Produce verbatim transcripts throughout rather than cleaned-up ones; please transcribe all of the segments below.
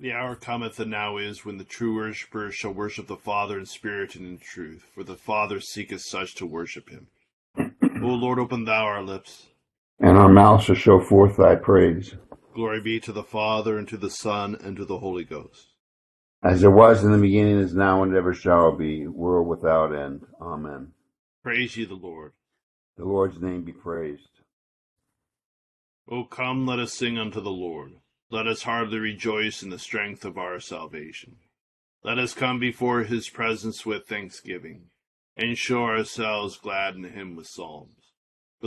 The hour cometh, and now is, when the true worshippers shall worship the Father in spirit and in truth, for the Father seeketh such to worship him. O Lord, open thou our lips, and our mouths shall show forth thy praise. Glory be to the Father, and to the Son, and to the Holy Ghost. As it was in the beginning, is now, and ever shall be, world without end. Amen. Praise ye the Lord. The Lord's name be praised. O come, let us sing unto the Lord. Let us heartily rejoice in the strength of our salvation. Let us come before his presence with thanksgiving, and show ourselves glad in him with psalms. For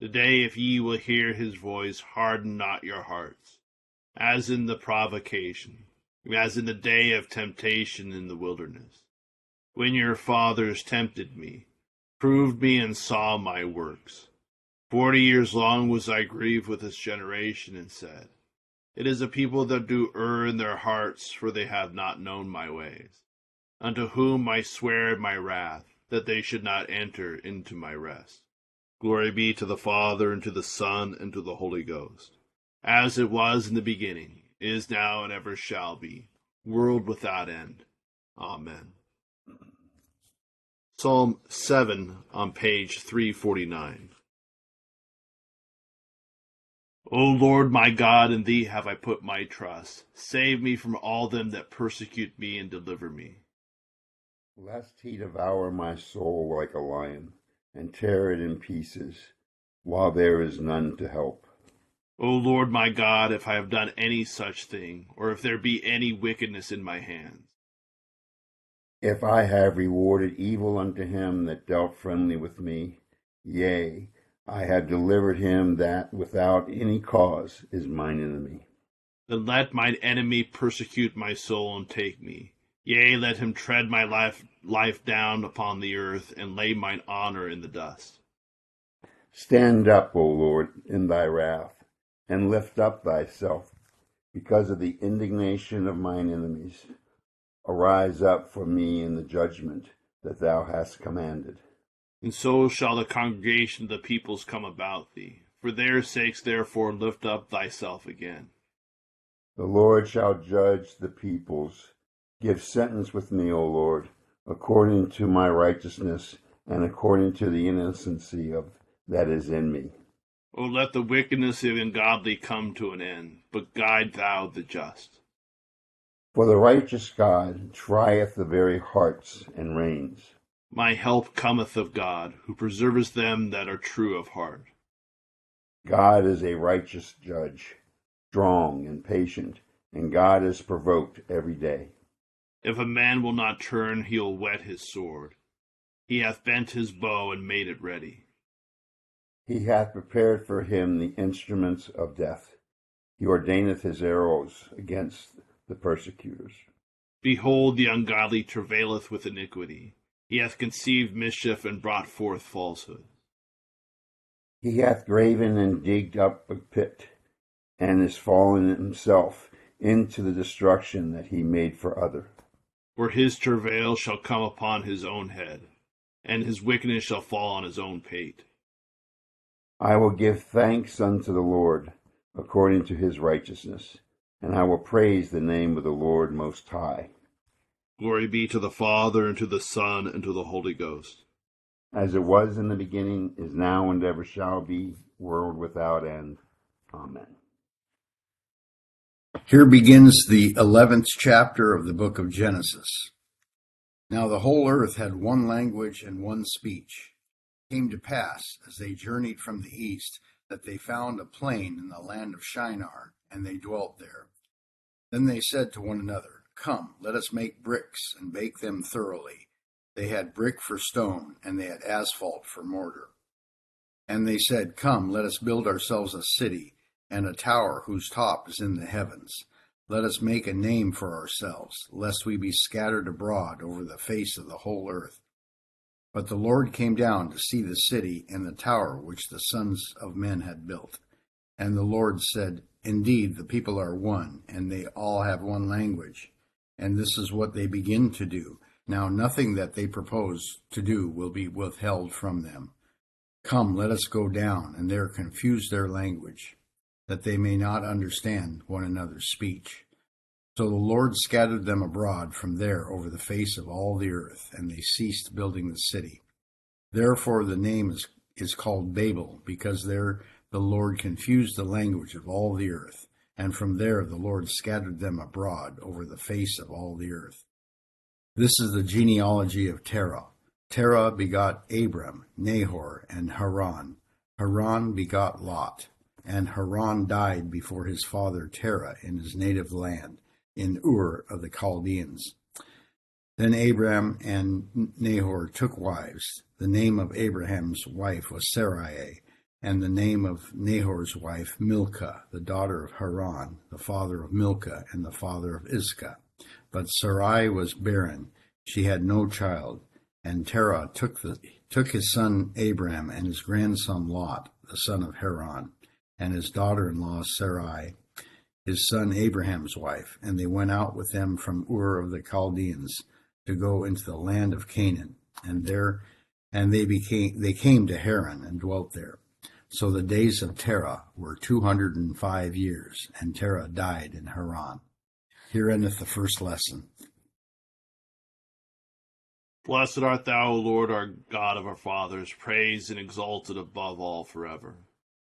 Today, if ye will hear his voice, harden not your hearts, as in the provocation, as in the day of temptation in the wilderness, when your fathers tempted me, proved me, and saw my works. Forty years long was I grieved with this generation, and said, It is a people that do err in their hearts, for they have not known my ways, unto whom I swear in my wrath, that they should not enter into my rest. Glory be to the Father, and to the Son, and to the Holy Ghost, as it was in the beginning, is now, and ever shall be, world without end. Amen. Psalm seven, on page three forty-nine. O Lord my God, in thee have I put my trust. Save me from all them that persecute me, and deliver me. Lest he devour my soul like a lion, and tear it in pieces, while there is none to help. O Lord my God, if I have done any such thing, or if there be any wickedness in my hands. If I have rewarded evil unto him that dealt friendly with me, yea, I have delivered him that without any cause is mine enemy. Then let mine enemy persecute my soul, and take me. Yea, let him tread my life, life down upon the earth, and lay mine honor in the dust. Stand up, O Lord, in thy wrath, and lift up thyself, because of the indignation of mine enemies. Arise up for me in the judgment that thou hast commanded. And so shall the congregation of the peoples come about thee. For their sakes, therefore, lift up thyself again. The Lord shall judge the peoples. Give sentence with me, O Lord, according to my righteousness, and according to the innocency of that is in me. O let the wickedness of the ungodly come to an end, but guide thou the just. For the righteous God trieth the very hearts and reins. My help cometh of God, who preserveth them that are true of heart. God is a righteous judge, strong and patient, and God is provoked every day. If a man will not turn, he'll whet his sword. He hath bent his bow and made it ready. He hath prepared for him the instruments of death. He ordaineth his arrows against the persecutors. Behold, the ungodly travaileth with iniquity. He hath conceived mischief, and brought forth falsehood. He hath graven and digged up a pit, and is fallen himself into the destruction that he made for other. For his travail shall come upon his own head, and his wickedness shall fall on his own pate. I will give thanks unto the Lord according to his righteousness, and I will praise the name of the Lord Most High. Glory be to the Father, and to the Son, and to the Holy Ghost. As it was in the beginning, is now, and ever shall be, world without end. Amen. Here begins the eleventh chapter of the book of Genesis. Now the whole earth had one language and one speech. It came to pass, as they journeyed from the east, that they found a plain in the land of Shinar, and they dwelt there. Then they said to one another, Come, let us make bricks, and bake them thoroughly. They had brick for stone, and they had asphalt for mortar. And they said, Come, let us build ourselves a city, and a tower whose top is in the heavens. Let us make a name for ourselves, lest we be scattered abroad over the face of the whole earth. But the Lord came down to see the city and the tower which the sons of men had built. And the Lord said, Indeed, the people are one, and they all have one language. And this is what they begin to do. Now nothing that they propose to do will be withheld from them. Come, let us go down, and there confuse their language, that they may not understand one another's speech. So the Lord scattered them abroad from there over the face of all the earth, and they ceased building the city. Therefore the name is, is called Babel, because there the Lord confused the language of all the earth, and from there the Lord scattered them abroad over the face of all the earth. This is the genealogy of Terah. Terah begot Abram, Nahor, and Haran. Haran begot Lot. And Haran died before his father Terah in his native land, in Ur of the Chaldeans. Then Abram and Nahor took wives. The name of Abraham's wife was Sarai, and the name of Nahor's wife Milcah, the daughter of Haran, the father of Milcah, and the father of Iscah. But Sarai was barren, she had no child, and Terah took, the, took his son Abram and his grandson Lot, the son of Haran, and his daughter-in-law Sarai, his son Abraham's wife, and they went out with them from Ur of the Chaldeans to go into the land of Canaan, and there, and they became they came to Haran and dwelt there. So the days of Terah were two hundred and five years, and Terah died in Haran. Here endeth the first lesson. Blessed art thou, O Lord, our God of our fathers, praised and exalted above all forever.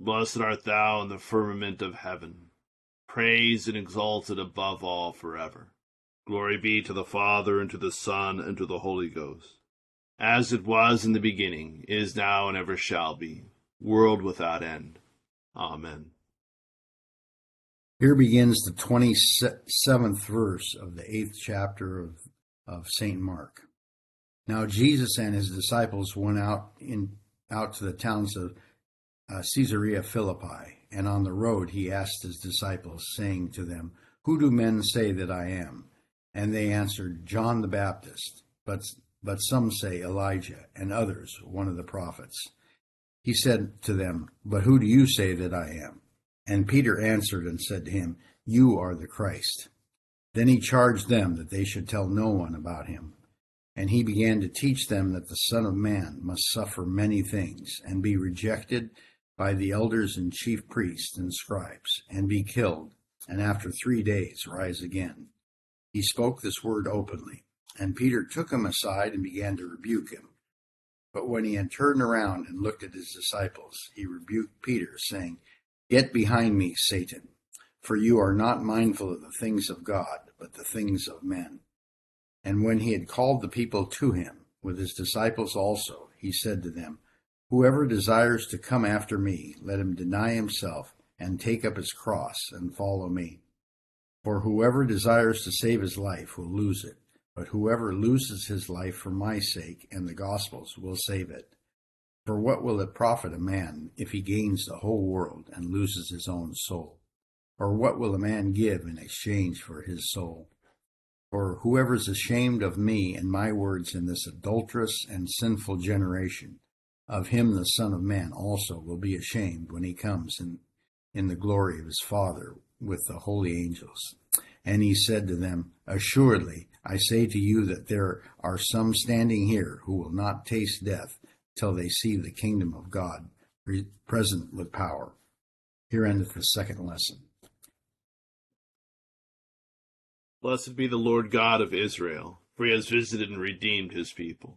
Blessed art thou in the firmament of heaven, praised and exalted above all forever. Glory be to the Father, and to the Son, and to the Holy Ghost, as it was in the beginning, is now, and ever shall be, world without end. Amen. Here begins the twenty-seventh verse of the eighth chapter of, of Saint Mark. Now Jesus and his disciples went out, in, out to the towns of Uh, Caesarea Philippi, and on the road he asked his disciples, saying to them, Who do men say that I am? And they answered, John the Baptist, but, but some say Elijah, and others, one of the prophets. He said to them, But who do you say that I am? And Peter answered and said to him, You are the Christ. Then he charged them that they should tell no one about him. And he began to teach them that the Son of Man must suffer many things, and be rejected by the elders and chief priests and scribes, and be killed, and after three days rise again. He spoke this word openly, and Peter took him aside and began to rebuke him. But when he had turned around and looked at his disciples, he rebuked Peter, saying, Get behind me, Satan, for you are not mindful of the things of God, but the things of men. And when he had called the people to him, with his disciples also, he said to them, Whoever desires to come after me, let him deny himself, and take up his cross, and follow me. For whoever desires to save his life will lose it, but whoever loses his life for my sake and the gospel's will save it. For what will it profit a man if he gains the whole world and loses his own soul? Or what will a man give in exchange for his soul? For whoever is ashamed of me and my words in this adulterous and sinful generation, of him the Son of Man also will be ashamed when he comes in, in the glory of his Father with the holy angels. And he said to them, Assuredly, I say to you that there are some standing here who will not taste death till they see the kingdom of God present with power. Here endeth the second lesson. Blessed be the Lord God of Israel, for he has visited and redeemed his people,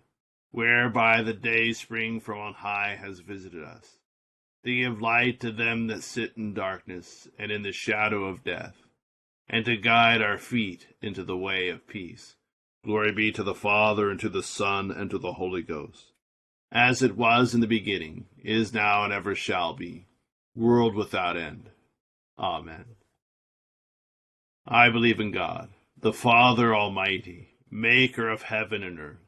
whereby the dayspring from on high has visited us, to give light to them that sit in darkness and in the shadow of death, and to guide our feet into the way of peace. Glory be to the Father, and to the Son, and to the Holy Ghost, as it was in the beginning, is now, and ever shall be, world without end. Amen. I believe in God, the Father Almighty, maker of heaven and earth,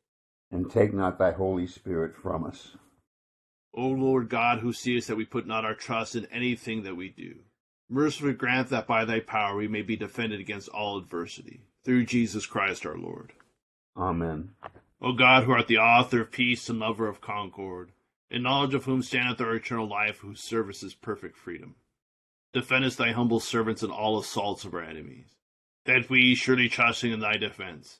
and take not thy Holy Spirit from us. O Lord God, who seest that we put not our trust in anything that we do, mercifully grant that by thy power we may be defended against all adversity, through Jesus Christ our Lord. Amen. O God, who art the author of peace and lover of concord, in knowledge of whom standeth our eternal life, whose service is perfect freedom, defend us thy humble servants in all assaults of our enemies, that we, surely trusting in thy defence,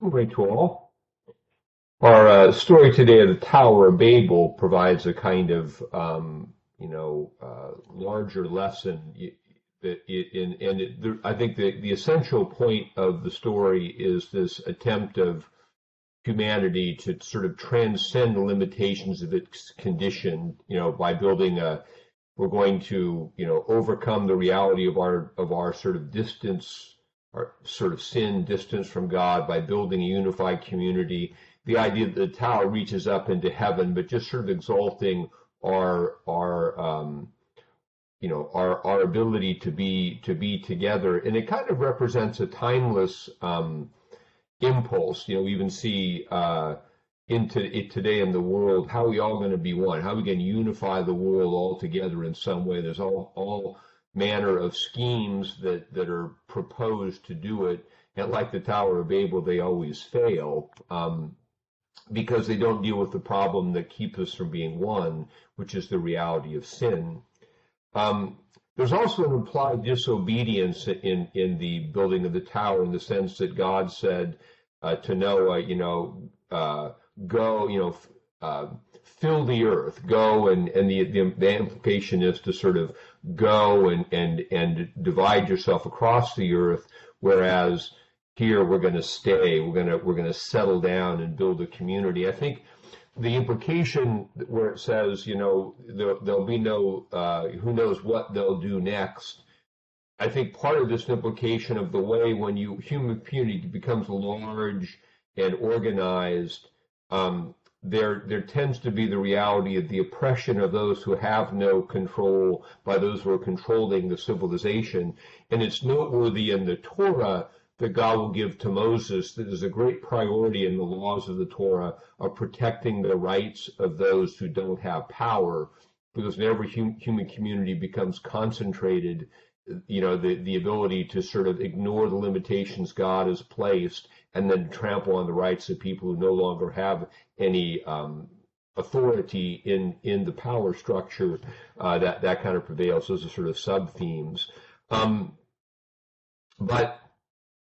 Ritual. Our uh, story today of the Tower of Babel provides a kind of, um, you know, uh, larger lesson. It, it, and, and it, there, I think the, the essential point of the story is this attempt of humanity to sort of transcend the limitations of its condition, you know, by building a, we're going to, you know, overcome the reality of our, of our sort of distance, our sort of sin distance from God by building a unified community. The idea that the tower reaches up into heaven, but just sort of exalting our, our, um, you know, our, our ability to be to be together. And it kind of represents a timeless um, impulse. You know, we even see uh, into it today in the world, how are we all going to be one? How are we going to unify the world all together in some way? There's all, all manner of schemes that, that are proposed to do it. And like the Tower of Babel, they always fail um, because they don't deal with the problem that keeps us from being one, which is the reality of sin. Um, there's also an implied disobedience in, in the building of the tower, in the sense that God said uh, to Noah, you know, uh, go, you know, uh, fill the earth, go, and, and the, the, the implication is to sort of go and, and, and divide yourself across the earth, whereas here we're going to stay, we're going to, we're going to settle down and build a community. I think the implication where it says, you know, there, there'll be no, uh, who knows what they'll do next, I think part of this implication of the way when you, human community becomes large and organized, um, there, there tends to be the reality of the oppression of those who have no control by those who are controlling the civilization. And it's noteworthy in the Torah that God will give to Moses, that there's a great priority in the laws of the Torah of protecting the rights of those who don't have power, because whenever hum, human community becomes concentrated, you know, the, the ability to sort of ignore the limitations God has placed and then trample on the rights of people who no longer have any um, authority in, in the power structure, uh, that, that kind of prevails. Those are sort of sub-themes. Um, but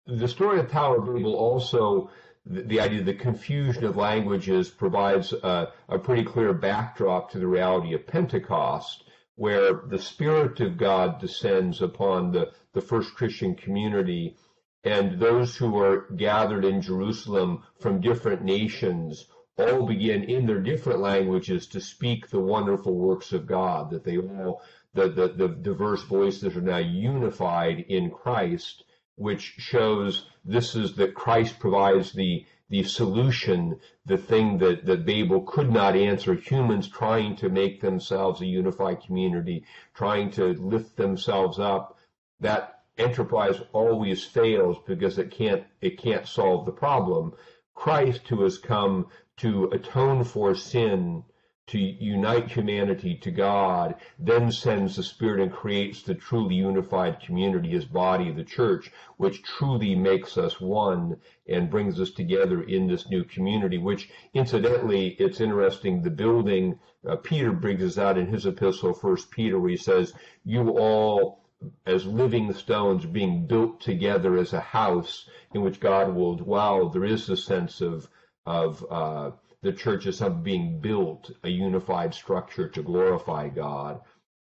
the story of Tower of Babel also, the, the idea of the confusion of languages provides a, a pretty clear backdrop to the reality of Pentecost, where the Spirit of God descends upon the, the first Christian community, and those who are gathered in Jerusalem from different nations all begin in their different languages to speak the wonderful works of God, that they all, the, the, the diverse voices are now unified in Christ, which shows this is that Christ provides the, the solution, the thing that, that Babel could not answer, humans trying to make themselves a unified community, trying to lift themselves up. That enterprise always fails because it can't it can't solve the problem. Christ, who has come to atone for sin, to unite humanity to God, then sends the Spirit and creates the truly unified community, his body, the church, which truly makes us one and brings us together in this new community, which, incidentally, it's interesting, the building, uh, Peter brings us out in his epistle, First Peter, where he says, you all, as living stones being built together as a house in which God will dwell. There is a sense of of uh, the church as something being built, a unified structure to glorify God.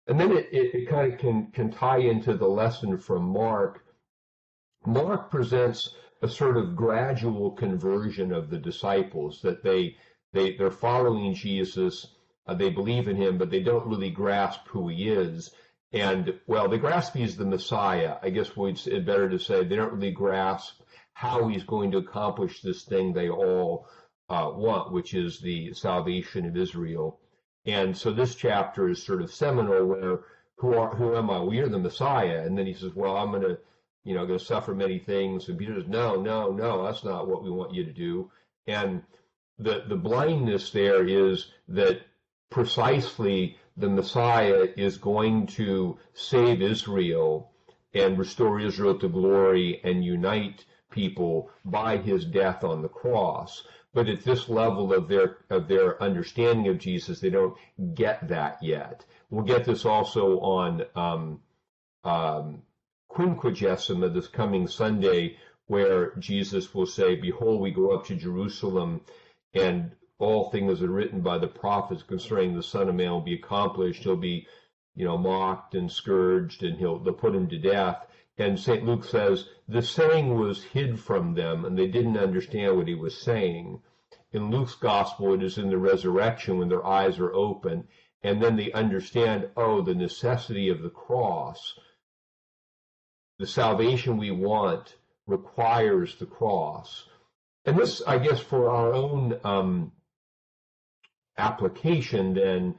And then it, it, it kind of can, can tie into the lesson from Mark. Mark presents a sort of gradual conversion of the disciples, that they, they, they're following Jesus, uh, they believe in him, but they don't really grasp who he is. And, well, they grasp he's the Messiah. I guess we'd, it's better to say they don't really grasp how he's going to accomplish this thing they all uh, want, which is the salvation of Israel. And so this chapter is sort of seminal, where, who are, who am I? Well, you're the Messiah. And then he says, well, I'm going to, you know, going to suffer many things. And Peter says, no, no, no, that's not what we want you to do. And the the blindness there is that precisely the Messiah is going to save Israel and restore Israel to glory and unite people by his death on the cross. But at this level of their of their understanding of Jesus, they don't get that yet. We'll get this also on um, um, Quinquagesima this coming Sunday, where Jesus will say, behold, we go up to Jerusalem, and all things are written by the prophets concerning the Son of Man will be accomplished. He'll be, you know, mocked and scourged, and he'll they'll put him to death. And Saint Luke says, the saying was hid from them, and they didn't understand what he was saying. In Luke's gospel, it is in the resurrection when their eyes are open, and then they understand, oh, the necessity of the cross. The salvation we want requires the cross. And this, I guess, for our own um, application, then,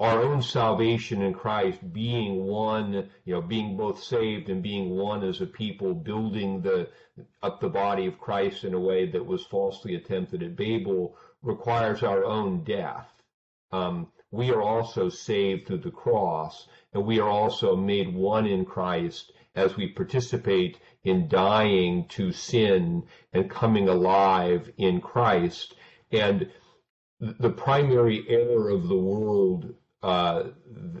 our own salvation in Christ, being one, you know, being both saved and being one as a people, building the up the body of Christ in a way that was falsely attempted at Babel, requires our own death. Um, we are also saved through the cross, and we are also made one in Christ as we participate in dying to sin and coming alive in Christ. And the primary error of the world uh,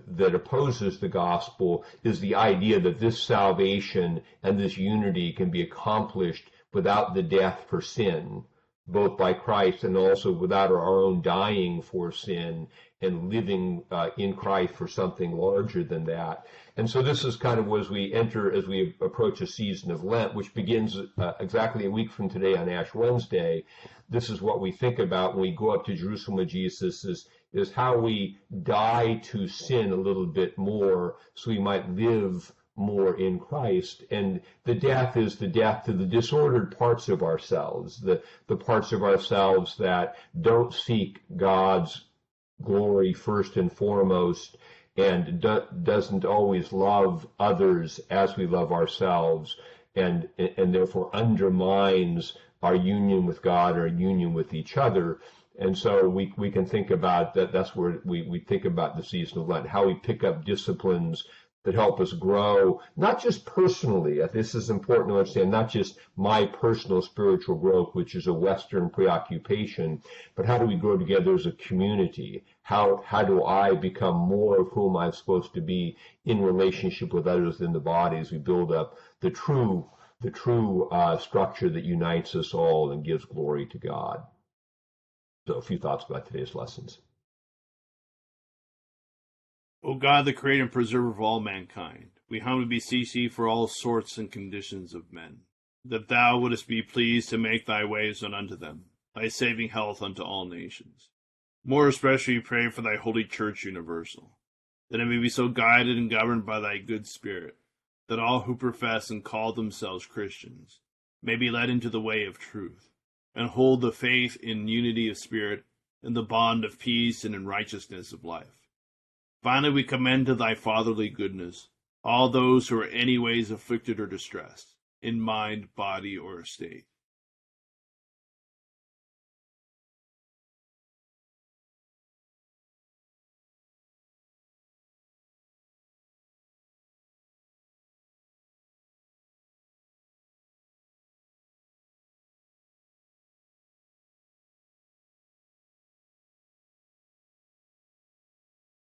that opposes the gospel is the idea that this salvation and this unity can be accomplished without the death for sin, both by Christ and also without our own dying for sin and living uh, in Christ for something larger than that. And so this is kind of as we enter, as we approach a season of Lent, which begins uh, exactly a week from today on Ash Wednesday. This is what we think about when we go up to Jerusalem with Jesus, is, is how we die to sin a little bit more so we might live more in Christ. And the death is the death to the disordered parts of ourselves, the, the parts of ourselves that don't seek God's glory first and foremost, and do, doesn't always love others as we love ourselves, and, and therefore undermines our union with God, our union with each other. And so we, we can think about that. That's where we, we think about the season of Lent, how we pick up disciplines that help us grow, not just personally. This is important to understand, not just my personal spiritual growth, which is a Western preoccupation, but how do we grow together as a community? How, how do I become more of whom I'm supposed to be in relationship with others in the body as we build up the true, the true uh, structure that unites us all and gives glory to God? So a few thoughts about today's lessons. O God, the creator and preserver of all mankind, we humbly beseech thee for all sorts and conditions of men, that thou wouldest be pleased to make thy ways known unto them, thy saving health unto all nations. More especially we pray for thy holy church universal, that it may be so guided and governed by thy good spirit, that all who profess and call themselves Christians may be led into the way of truth, and hold the faith in unity of spirit, in the bond of peace, and in righteousness of life. Finally, we commend to thy fatherly goodness all those who are anyways afflicted or distressed, in mind, body, or estate.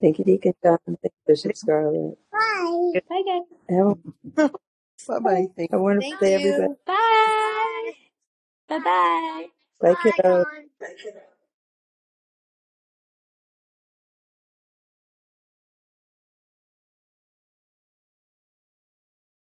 Thank you, Deacon John. Thank you, Bishop Scarlett. Bye. Bye, guys. Bye, bye. Thank you. I want to say everybody. Bye. Bye, bye. Bye, kiddo.